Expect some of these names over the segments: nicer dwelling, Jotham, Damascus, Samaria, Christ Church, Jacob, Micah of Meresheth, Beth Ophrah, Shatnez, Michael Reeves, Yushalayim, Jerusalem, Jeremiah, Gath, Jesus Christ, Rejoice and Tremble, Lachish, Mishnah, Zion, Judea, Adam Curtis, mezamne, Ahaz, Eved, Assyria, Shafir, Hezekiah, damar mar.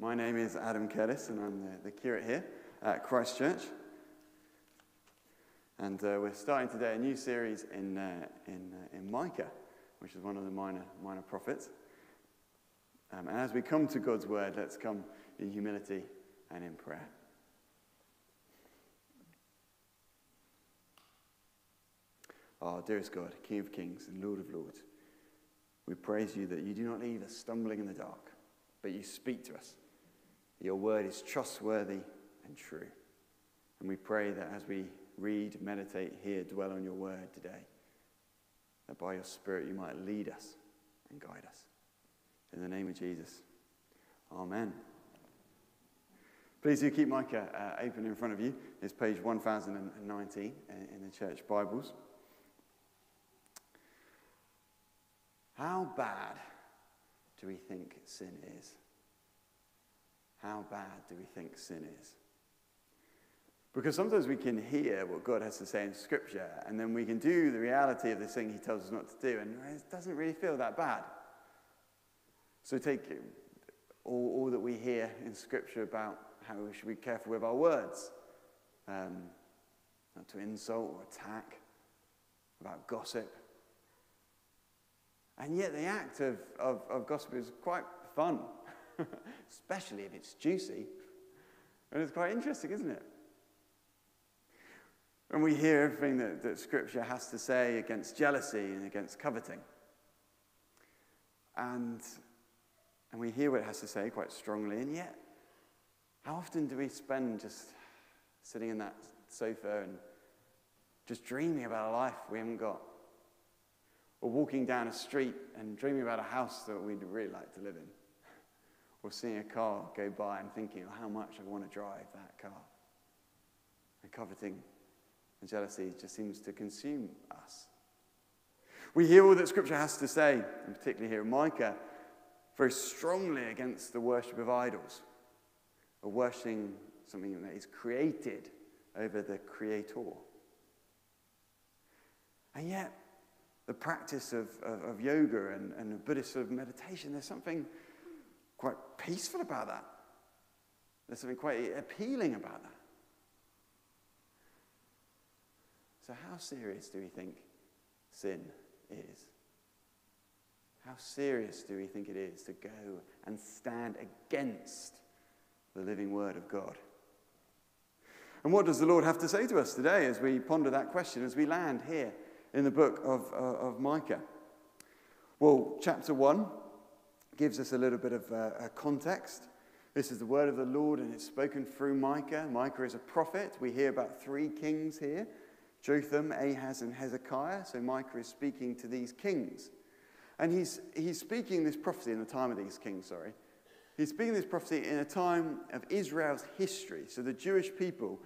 My name is Adam Curtis, and I'm the curate here at Christ Church. And we're starting today a new series in Micah, which is one of the minor prophets. And as we come to God's word, let's come in humility and in prayer. Our dearest God, King of kings and Lord of lords, we praise you that you do not leave us stumbling in the dark, but you speak to us. Your word is trustworthy and true. And we pray that as we read, meditate, hear, dwell on your word today, that by your Spirit you might lead us and guide us. In the name of Jesus, amen. Please do keep Micah open in front of you. It's page 1019 in the church Bibles. How bad do we think sin is? How bad do we think sin is? Because sometimes we can hear what God has to say in Scripture, and then we can do the reality of this thing he tells us not to do, and it doesn't really feel that bad. So take all that we hear in Scripture about how we should be careful with our words, not to insult or attack, about gossip. And yet the act of gossip is quite fun, especially if it's juicy. And it's quite interesting, isn't it? And we hear everything that Scripture has to say against jealousy and against coveting. And we hear what it has to say quite strongly, and yet how often do we spend just sitting in that sofa and just dreaming about a life we haven't got? Or walking down a street and dreaming about a house that we'd really like to live in. Or seeing a car go by and thinking, oh, how much I want to drive that car. And coveting and jealousy just seems to consume us. We hear all that Scripture has to say, and particularly here in Micah, very strongly against the worship of idols. Or worshipping something that is created over the Creator. And yet, the practice of yoga and the Buddhist sort of meditation, there's something quite peaceful about that. There's something quite appealing about that. So how serious do we think sin is? How serious do we think it is to go and stand against the living word of God? And what does the Lord have to say to us today as we ponder that question, as we land here in the book of Micah? Well, chapter 1 gives us a little bit of a context. This is the word of the Lord, and it's spoken through Micah. Micah is a prophet. We hear about 3 kings here, Jotham, Ahaz, and Hezekiah. So Micah is speaking to these kings. And he's speaking this prophecy in the time of these kings, sorry. He's speaking this prophecy in a time of Israel's history. So the Jewish people,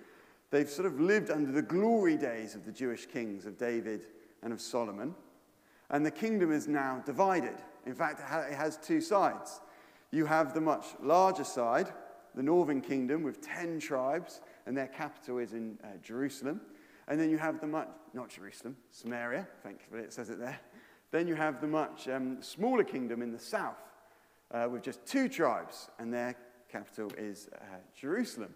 they've sort of lived under the glory days of the Jewish kings, of David and of Solomon. And the kingdom is now divided. In fact, it has 2 sides. You have the much larger side, the northern kingdom with 10 tribes, and their capital is in Jerusalem. And then you have the much, not Jerusalem, Samaria, thankfully it says it there. Then you have the much smaller kingdom in the south with just 2 tribes, and their capital is Jerusalem.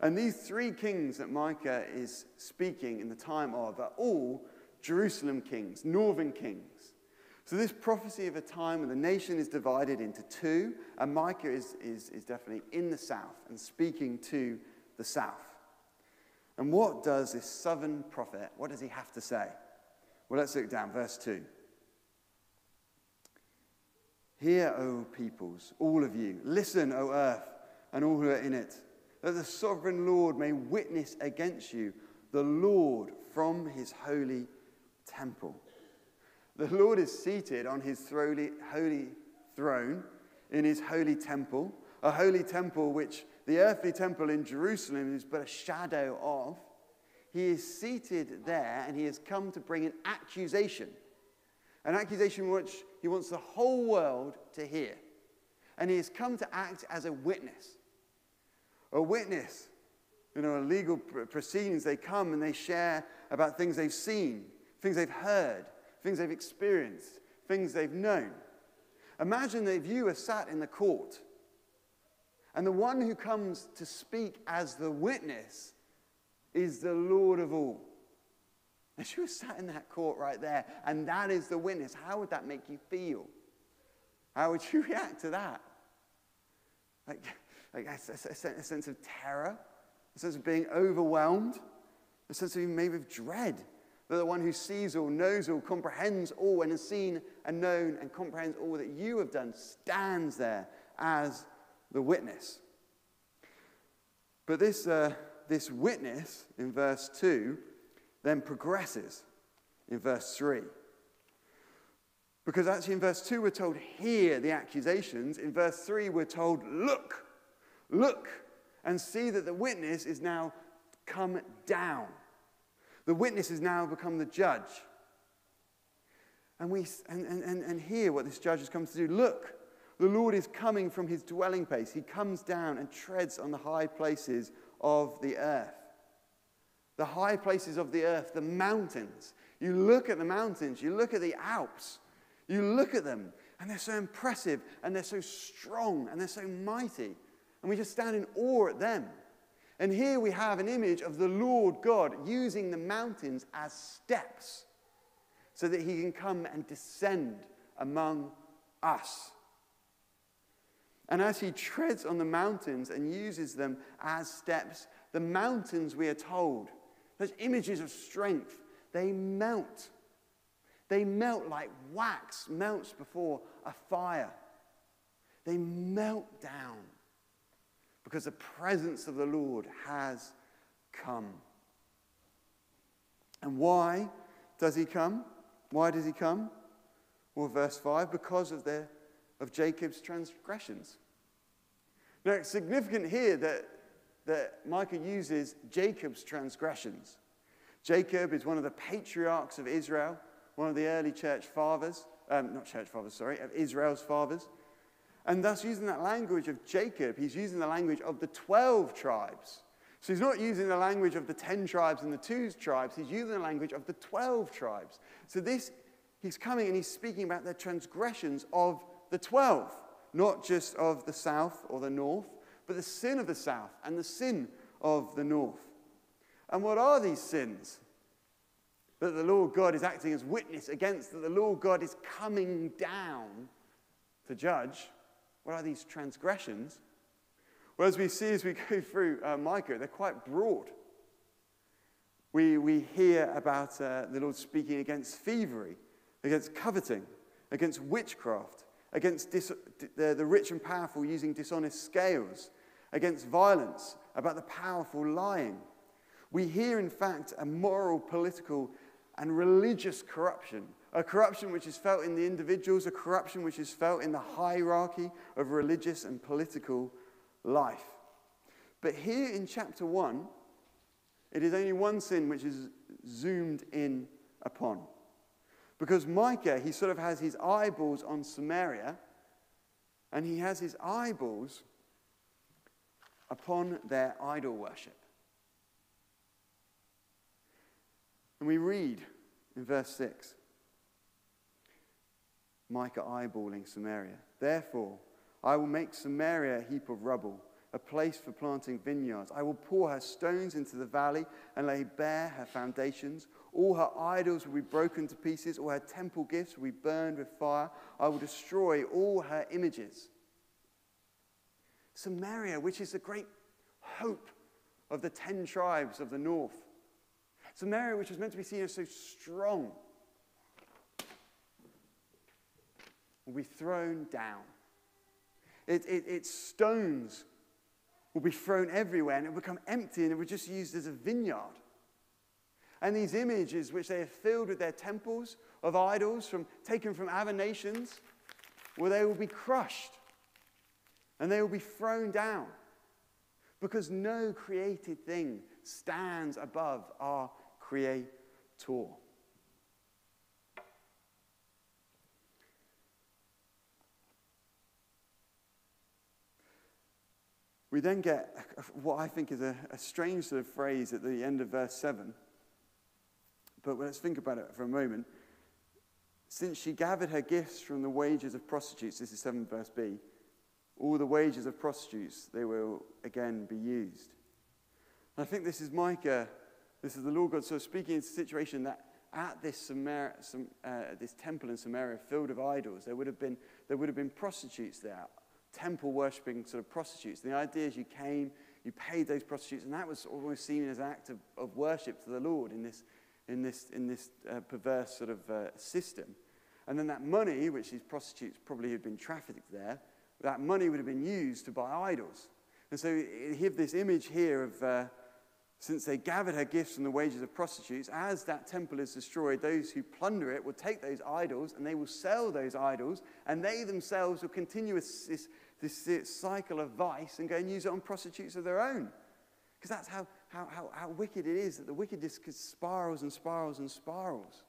And these 3 kings that Micah is speaking in the time of are all Jerusalem kings, northern kings. So this prophecy of a time when the nation is divided into 2, and Micah is definitely in the south and speaking to the south. And what does this southern prophet, what does he have to say? Well, let's look down, verse 2. Hear, O peoples, all of you. Listen, O earth, and all who are in it. That the sovereign Lord may witness against you, the Lord from his holy temple. The Lord is seated on his holy throne in his holy temple, a holy temple which the earthly temple in Jerusalem is but a shadow of. He is seated there, and he has come to bring an accusation which he wants the whole world to hear. And he has come to act as a witness. A witness, you know, in legal proceedings, they come and they share about things they've seen, things they've heard, things they've experienced, things they've known. Imagine that if you were sat in the court And the one who comes to speak as the witness is the Lord of all. And she was sat in that court right there, and that is the witness. How would that make you feel? How would you react to that? Like a sense of terror, a sense of being overwhelmed, a sense of even maybe of dread. That the one who sees all, knows all, comprehends all, and has seen and known and comprehends all that you have done stands there as the witness. But this witness in verse 2 then progresses in verse 3. Because actually in verse 2 we're told, hear the accusations. In verse 3 we're told, look, and see that the witness is now come down. The witness has now become the judge. And we hear what this judge has come to do. Look, the Lord is coming from his dwelling place. He comes down and treads on the high places of the earth. The high places of the earth, the mountains. You look at the mountains, you look at the Alps, you look at them, and they're so impressive, and they're so strong, and they're so mighty. And we just stand in awe at them. And here we have an image of the Lord God using the mountains as steps so that he can come and descend among us. And as he treads on the mountains and uses them as steps, the mountains, we are told, those images of strength, they melt. They melt like wax melts before a fire. They melt down. Because the presence of the Lord has come. And why does he come? Why does he come? Well, verse 5, because of Jacob's transgressions. Now, it's significant here that Micah uses Jacob's transgressions. Jacob is one of the patriarchs of Israel, one of the early church fathers, of Israel's fathers. And thus, using that language of Jacob, he's using the language of the 12 tribes. So he's not using the language of the 10 tribes and the 2 tribes. He's using the language of the 12 tribes. So he's coming and he's speaking about the transgressions of the 12, not just of the south or the north, but the sin of the south and the sin of the north. And what are these sins that the Lord God is acting as witness against, that the Lord God is coming down to judge? What are these transgressions? Well, as we see as we go through Micah, they're quite broad. We hear about the Lord speaking against thievery, against coveting, against witchcraft, against the rich and powerful using dishonest scales, against violence, about the powerful lying. We hear, in fact, a moral, political, and religious corruption. A corruption which is felt in the individuals, a corruption which is felt in the hierarchy of religious and political life. But here in chapter 1, it is only one sin which is zoomed in upon. Because Micah, he sort of has his eyeballs on Samaria, and he has his eyeballs upon their idol worship. And we read in verse 6, Micah eyeballing Samaria. Therefore, I will make Samaria a heap of rubble, a place for planting vineyards. I will pour her stones into the valley and lay bare her foundations. All her idols will be broken to pieces. All her temple gifts will be burned with fire. I will destroy all her images. Samaria, which is the great hope of the 10 tribes of the north. Samaria, which is meant to be seen as so strong, will be thrown down. Its stones will be thrown everywhere, and it will become empty, and it will just be used as a vineyard. And these images, which they have filled with their temples of idols taken from other nations, well, they will be crushed, and they will be thrown down, because no created thing stands above our Creator. We then get what I think is a strange sort of phrase at the end of verse 7. But let's think about it for a moment. Since she gathered her gifts from the wages of prostitutes, this is 7 verse B, All the wages of prostitutes, they will again be used. And I think this is Micah, this is the Lord God sort of speaking in a situation that at this temple in Samaria filled with idols, there would have been prostitutes there, temple worshipping sort of prostitutes. And the idea is you came, you paid those prostitutes, and that was almost seen as an act of worship to the Lord in this perverse sort of system. And then that money, which these prostitutes probably had been trafficked there, that money would have been used to buy idols. And so you have this image here of, since they gathered her gifts from the wages of prostitutes, as that temple is destroyed, those who plunder it will take those idols and they will sell those idols, and they themselves will continue this cycle of vice and go and use it on prostitutes of their own. Because that's how wicked it is, that the wickedness spirals and spirals and spirals.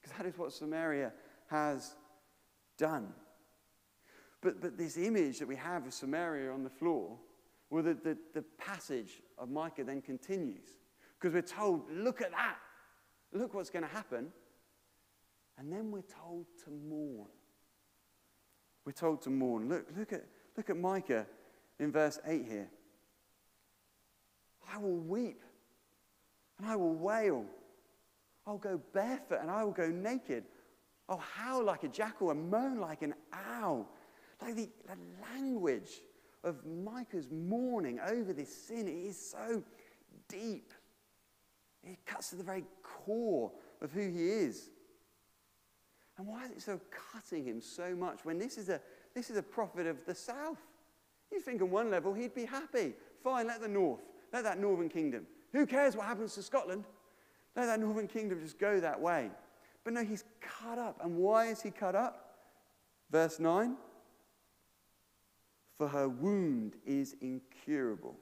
Because that is what Samaria has done. But this image that we have of Samaria on the floor, well, the passage of Micah then continues. Because we're told, look at that. Look what's going to happen. And then we're told to mourn. We're told to mourn. Look at Micah in verse 8 here. I will weep and I will wail. I'll go barefoot and I will go naked. I'll howl like a jackal and moan like an owl. Like the language of Micah's mourning over this sin, it is so deep. It cuts to the very core of who he is. And why is it so cutting him so much when this is a prophet of the south? You'd think on one level he'd be happy. Fine, let the north, let that northern kingdom. Who cares what happens to Scotland? Let that northern kingdom just go that way. But no, he's cut up. And why is he cut up? Verse 9. For her wound is incurable.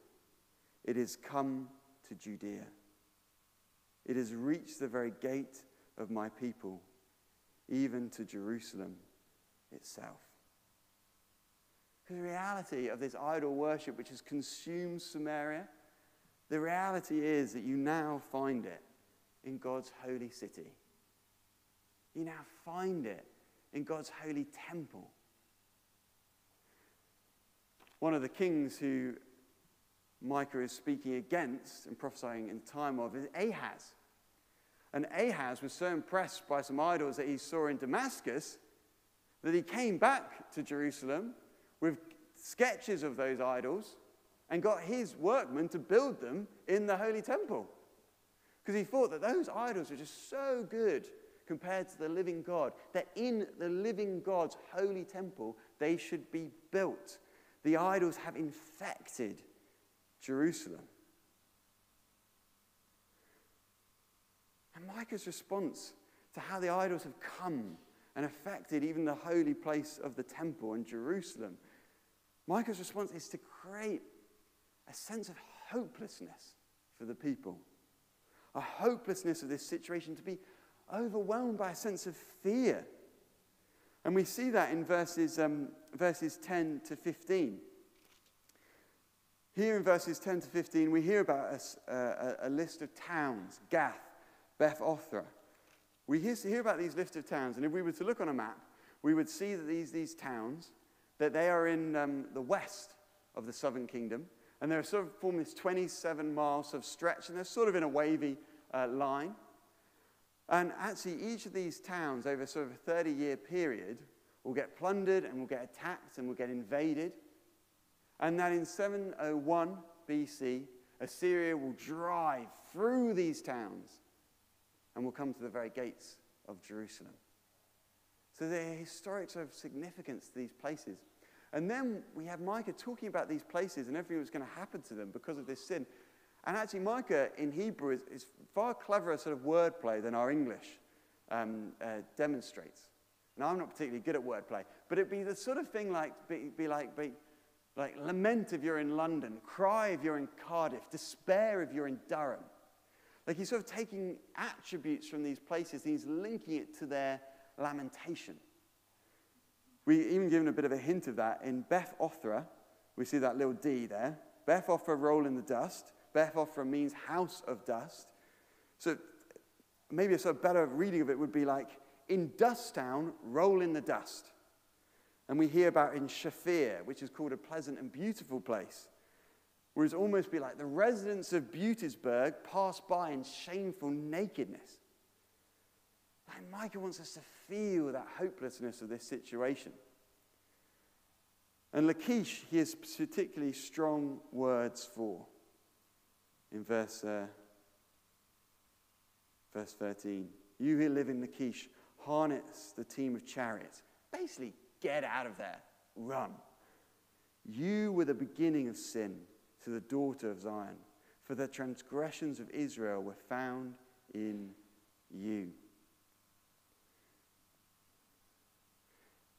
It has come to Judea. It has reached the very gate of my people, even to Jerusalem itself. The reality of this idol worship which has consumed Samaria, the reality is that you now find it in God's holy city. You now find it in God's holy temple. One of the kings who Micah is speaking against and prophesying in time of is Ahaz. And Ahaz was so impressed by some idols that he saw in Damascus that he came back to Jerusalem with sketches of those idols and got his workmen to build them in the holy temple. Because he thought that those idols were just so good compared to the living God, that in the living God's holy temple they should be built. The idols have infected Jerusalem. And Micah's response to how the idols have come and affected even the holy place of the temple in Jerusalem, Micah's response is to create a sense of hopelessness for the people. A hopelessness of this situation, to be overwhelmed by a sense of fear. And we see that in verses 10 to 15. Here in verses 10 to 15, we hear about a list of towns, Gath, Beth Ophrah. We hear about these list of towns, and if we were to look on a map, we would see that these towns, that they are in the west of the southern kingdom, and they're sort of forming this 27-mile sort of stretch, and they're sort of in a wavy line. And actually, each of these towns over sort of a 30-year period will get plundered and will get attacked and will get invaded. And that in 701 BC, Assyria will drive through these towns and will come to the very gates of Jerusalem. So there's a historic sort of significance to these places. And then we have Micah talking about these places and everything that's going to happen to them because of this sin. And actually, Micah in Hebrew is far cleverer sort of wordplay than our English demonstrates. And I'm not particularly good at wordplay, but it'd be the sort of thing like lament if you're in London, cry if you're in Cardiff, despair if you're in Durham. Like he's sort of taking attributes from these places and he's linking it to their lamentation. We even given a bit of a hint of that in Beth Ophrah. We see that little D there. Beth Ophrah, roll in the dust. Beth Ophrah means house of dust. So maybe a sort of better reading of it would be like, in Dust Town, roll in the dust. and we hear about in Shafir, which is called a pleasant and beautiful place, where it's almost be like the residents of Beautisburg pass by in shameful nakedness. And Micah wants us to feel that hopelessness of this situation. And Lachish, he has particularly strong words for in verse 13. You who live in Lachish, harness the team of chariots. Basically, get out of there. Run. You were the beginning of sin to the daughter of Zion, for the transgressions of Israel were found in you.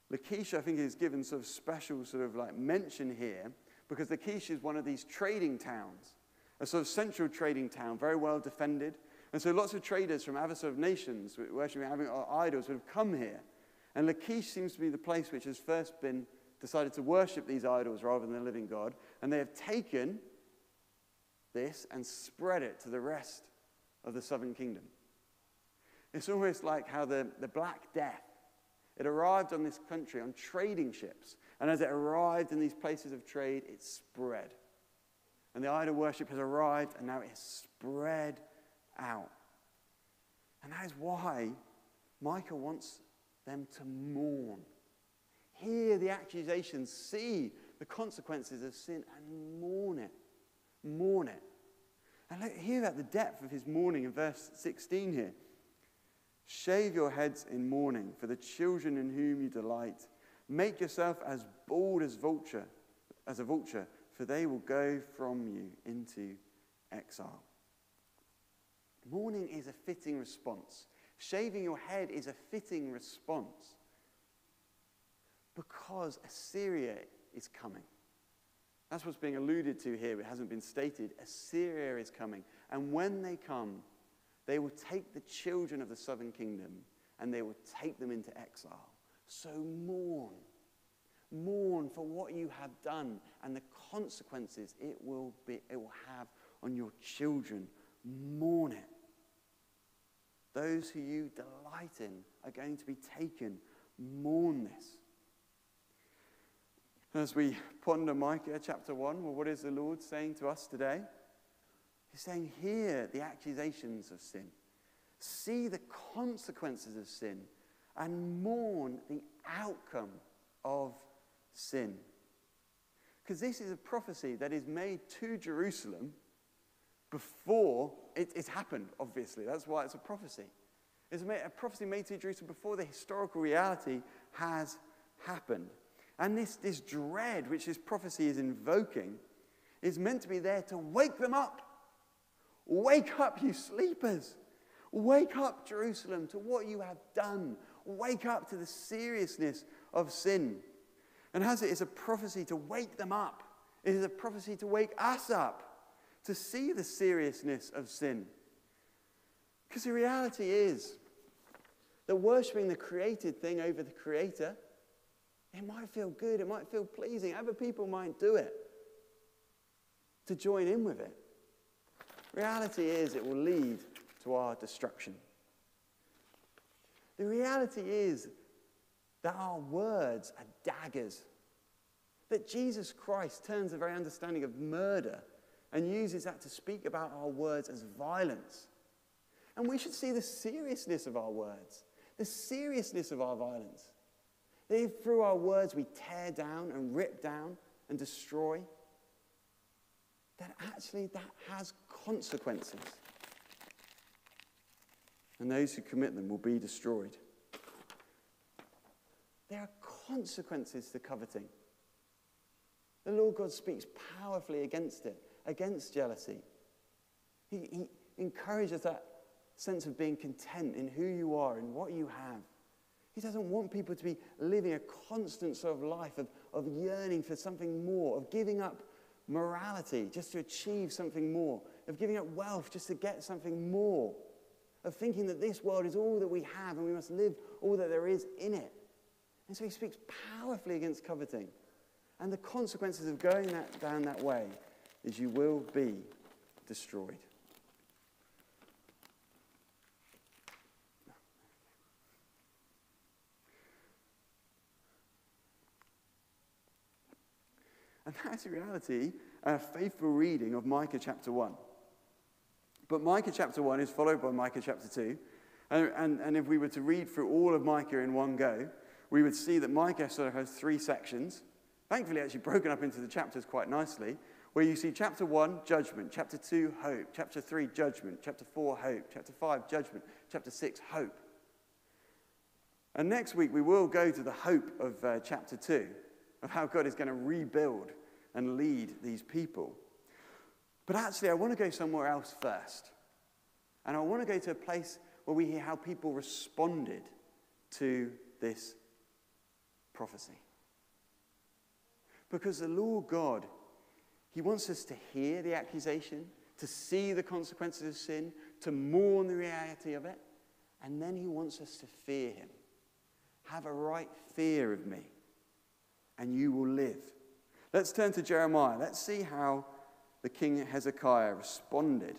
Lachish, I think, is given sort of special sort of like mention here because Lachish is one of these trading towns, a sort of central trading town, very well defended. And so lots of traders from other sort of nations worshipping our idols would have come here. And Lachish seems to be the place which has first been decided to worship these idols rather than the living God. And they have taken this and spread it to the rest of the southern kingdom. It's almost like how the Black Death, it arrived on this country on trading ships. And as it arrived in these places of trade, it spread. And the idol worship has arrived, and now it has spread out. And that is why Micah wants them to mourn. Hear the accusations, see the consequences of sin, and mourn it. Mourn it. And look, hear about the depth of his mourning in verse 16 here. Shave your heads in mourning for the children in whom you delight. Make yourself as bold as a vulture, for they will go from you into exile. Mourning is a fitting response. Shaving your head is a fitting response because Assyria is coming. That's what's being alluded to here. It hasn't been stated. Assyria is coming. And when they come, they will take the children of the southern kingdom and they will take them into exile. So mourn. Mourn for what you have done and the consequences it will have on your children. Mourn it. Those who you delight in are going to be taken. Mourn this. As we ponder Micah chapter 1, well, what is the Lord saying to us today? He's saying, hear the accusations of sin. See the consequences of sin. And mourn the outcome of sin. Because this is a prophecy that is made to Jerusalem before it's happened, obviously. That's why it's a prophecy. It's a prophecy made to Jerusalem before the historical reality has happened. And this dread which this prophecy is invoking is meant to be there to wake them up. Wake up, you sleepers. Wake up, Jerusalem, to what you have done. Wake up to the seriousness of sin. And as it is a prophecy to wake them up, it is a prophecy to wake us up, to see the seriousness of sin. Because the reality is that worshipping the created thing over the Creator, it might feel good, it might feel pleasing. Other people might do it to join in with it. Reality is it will lead to our destruction. The reality is that our words are daggers. That Jesus Christ turns the very understanding of murder and uses that to speak about our words as violence. And we should see the seriousness of our words, the seriousness of our violence. That if through our words we tear down and rip down and destroy, that actually that has consequences. And those who commit them will be destroyed. There are consequences to coveting. The Lord God speaks powerfully against it, against jealousy. He encourages that sense of being content in who you are and what you have. He doesn't want people to be living a constant sort of life of yearning for something more, of giving up morality just to achieve something more, of giving up wealth just to get something more, of thinking that this world is all that we have and we must live all that there is in it. And so he speaks powerfully against coveting. And the consequences of going down that way is you will be destroyed. And that is the reality and a faithful reading of Micah chapter 1. But Micah chapter 1 is followed by Micah chapter 2. And if we were to read through all of Micah in one go, we would see that Micah sort of has three sections, thankfully actually broken up into the chapters quite nicely, where you see chapter 1, judgment, chapter 2, hope, chapter 3, judgment, chapter 4, hope, chapter 5, judgment, chapter 6, hope. And next week we will go to the hope of chapter 2, of how God is going to rebuild and lead these people. But actually I want to go somewhere else first. And I want to go to a place where we hear how people responded to this prophecy. Because the Lord God, he wants us to hear the accusation, to see the consequences of sin, to mourn the reality of it, and then he wants us to fear him. Have a right fear of me, and you will live. Let's turn to Jeremiah. Let's see how the king Hezekiah responded.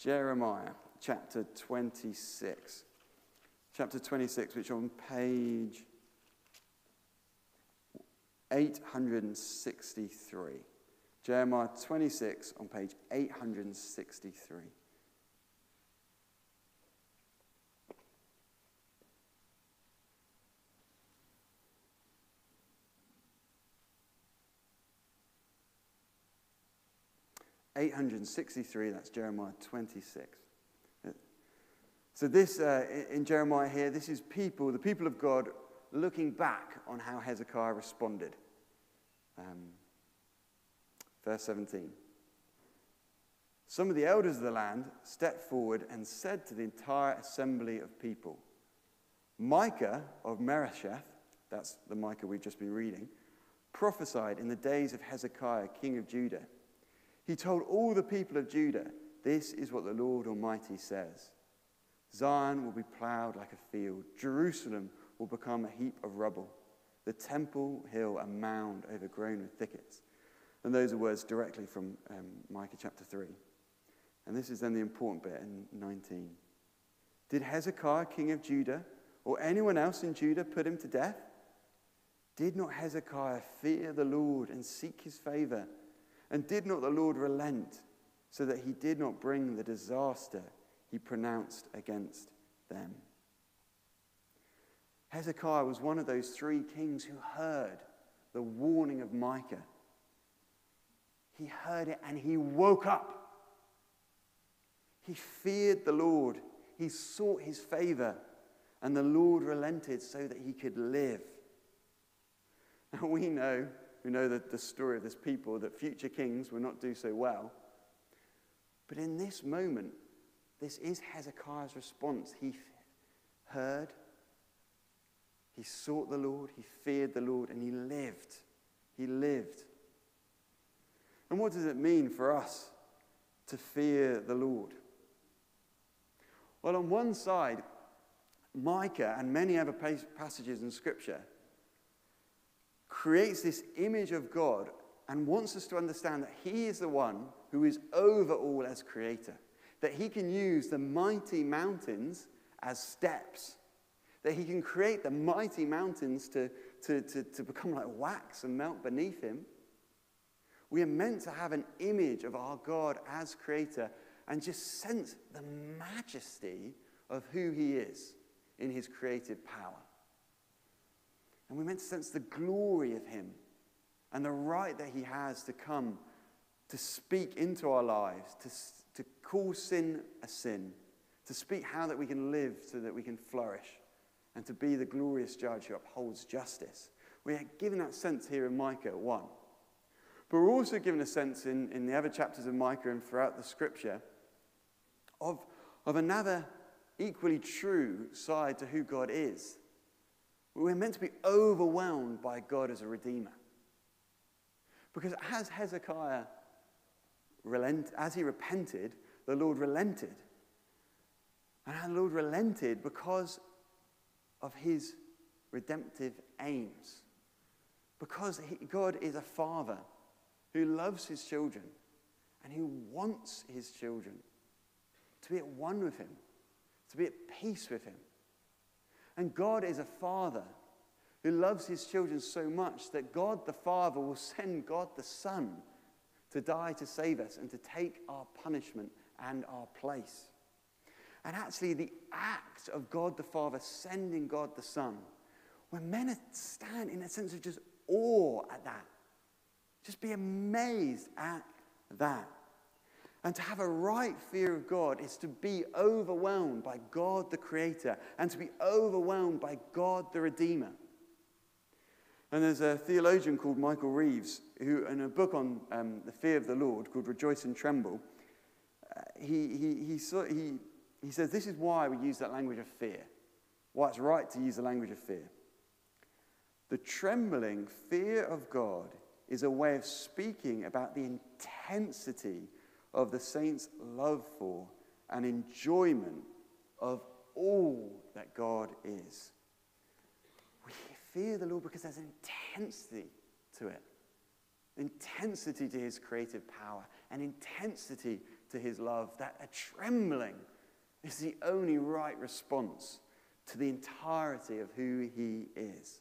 Jeremiah chapter 26. Chapter 26, which on page 863. Jeremiah 26 on page 863. That's Jeremiah 26. So this, in Jeremiah here, this is people, the people of God, looking back on how Hezekiah responded. Verse 17. Some of the elders of the land stepped forward and said to the entire assembly of people, Micah of Meresheth, that's the Micah we've just been reading, prophesied in the days of Hezekiah, king of Judah. He told all the people of Judah, this is what the Lord Almighty says. Zion will be plowed like a field. Jerusalem will become a heap of rubble. The temple hill a mound overgrown with thickets. And those are words directly from Micah chapter 3. And this is then the important bit in 19. Did Hezekiah, king of Judah, or anyone else in Judah put him to death? Did not Hezekiah fear the Lord and seek his favor? And did not the Lord relent so that he did not bring the disaster he pronounced against them? Hezekiah was one of those three kings who heard the warning of Micah. He heard it and he woke up. He feared the Lord. He sought his favor. And the Lord relented so that he could live. Now we know the story of this people, that future kings will not do so well. But in this moment, this is Hezekiah's response. He heard, he sought the Lord, he feared the Lord, and he lived. He lived. And what does it mean for us to fear the Lord? Well, on one side, Micah and many other passages in Scripture creates this image of God and wants us to understand that he is the one who is over all as creator. That he can use the mighty mountains as steps. That he can create the mighty mountains to become like wax and melt beneath him. We are meant to have an image of our God as creator and just sense the majesty of who he is in his creative power. And we're meant to sense the glory of him and the right that he has to come to speak into our lives, to call sin a sin, to speak how that we can live so that we can flourish, and to be the glorious judge who upholds justice. We are given that sense here in Micah 1. But we're also given a sense in the other chapters of Micah and throughout the Scripture of another equally true side to who God is. We're meant to be overwhelmed by God as a redeemer. Because as Hezekiah repented, the Lord relented. And the Lord relented because of his redemptive aims. Because God is a father who loves his children and who wants his children to be at one with him, to be at peace with him. And God is a father who loves his children so much that God the Father will send God the Son to die to save us and to take our punishment and our place. And actually, the act of God the Father sending God the Son, when men stand in a sense of just awe at that, just be amazed at that. And to have a right fear of God is to be overwhelmed by God the Creator and to be overwhelmed by God the Redeemer. And there's a theologian called Michael Reeves who, in a book on the fear of the Lord called Rejoice and Tremble, he says this is why we use that language of fear, why it's right to use the language of fear. The trembling fear of God is a way of speaking about the intensity of the saints' love for and enjoyment of all that God is. We fear the Lord because there's an intensity to it, intensity to his creative power, and intensity to his love, that a trembling is the only right response to the entirety of who he is.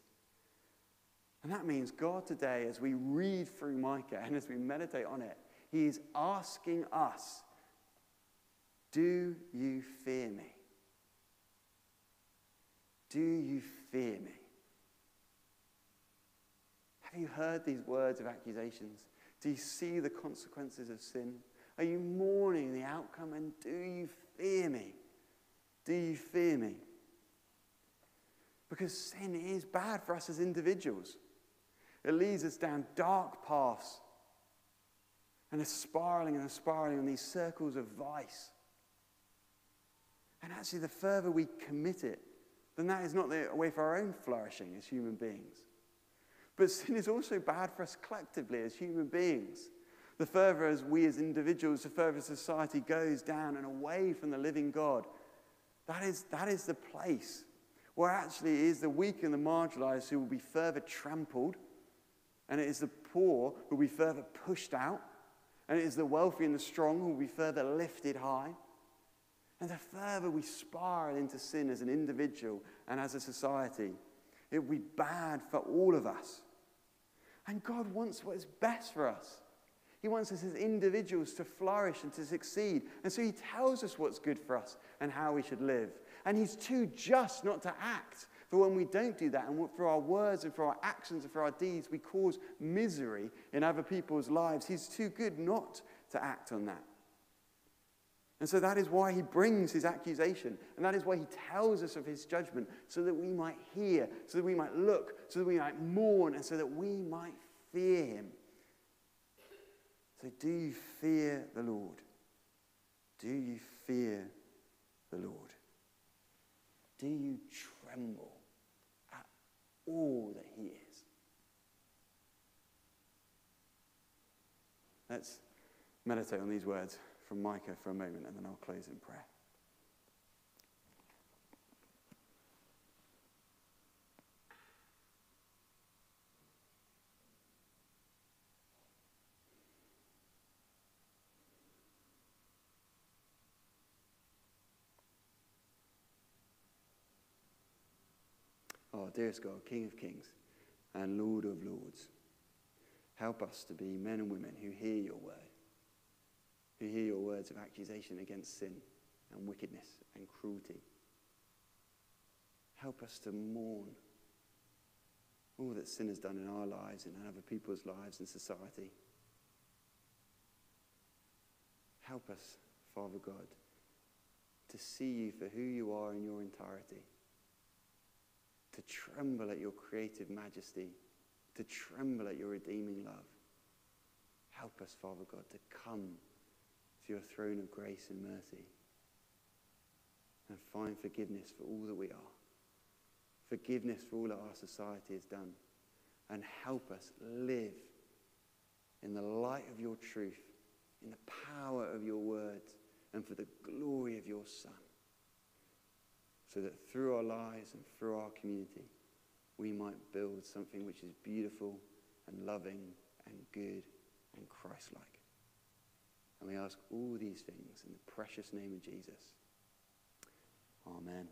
And that means God today, as we read through Micah and as we meditate on it, he is asking us, do you fear me? Do you fear me? Have you heard these words of accusations? Do you see the consequences of sin? Are you mourning the outcome? And do you fear me? Do you fear me? Because sin is bad for us as individuals. It leads us down dark paths and a spiraling on these circles of vice. And actually, the further we commit it, then that is not the way for our own flourishing as human beings. But sin is also bad for us collectively as human beings. The further as we as individuals, the further society goes down and away from the living God, that is the place where actually it is the weak and the marginalized who will be further trampled, and it is the poor who will be further pushed out, and it is the wealthy and the strong who will be further lifted high. And the further we spiral into sin as an individual and as a society, it will be bad for all of us. And God wants what is best for us. He wants us as individuals to flourish and to succeed. And so he tells us what's good for us and how we should live. And he's too just not to act. For when we don't do that, and for our words and for our actions and for our deeds, we cause misery in other people's lives. He's too good not to act on that. And so that is why he brings his accusation. And that is why he tells us of his judgment, so that we might hear, so that we might look, so that we might mourn, and so that we might fear him. So do you fear the Lord? Do you fear the Lord? Do you tremble at all that he is? Let's meditate on these words from Micah for a moment, and then I'll close in prayer. Our dearest God, King of kings and Lord of lords, help us to be men and women who hear your word, who hear your words of accusation against sin and wickedness and cruelty. Help us to mourn all that sin has done in our lives and in other people's lives and society. Help us, Father God, to see you for who you are in your entirety, to tremble at your creative majesty, to tremble at your redeeming love. Help us, Father God, to come to your throne of grace and mercy and find forgiveness for all that we are, forgiveness for all that our society has done, and help us live in the light of your truth, in the power of your words, and for the glory of your Son, so that through our lives and through our community, we might build something which is beautiful and loving and good and Christ-like. And we ask all these things in the precious name of Jesus. Amen.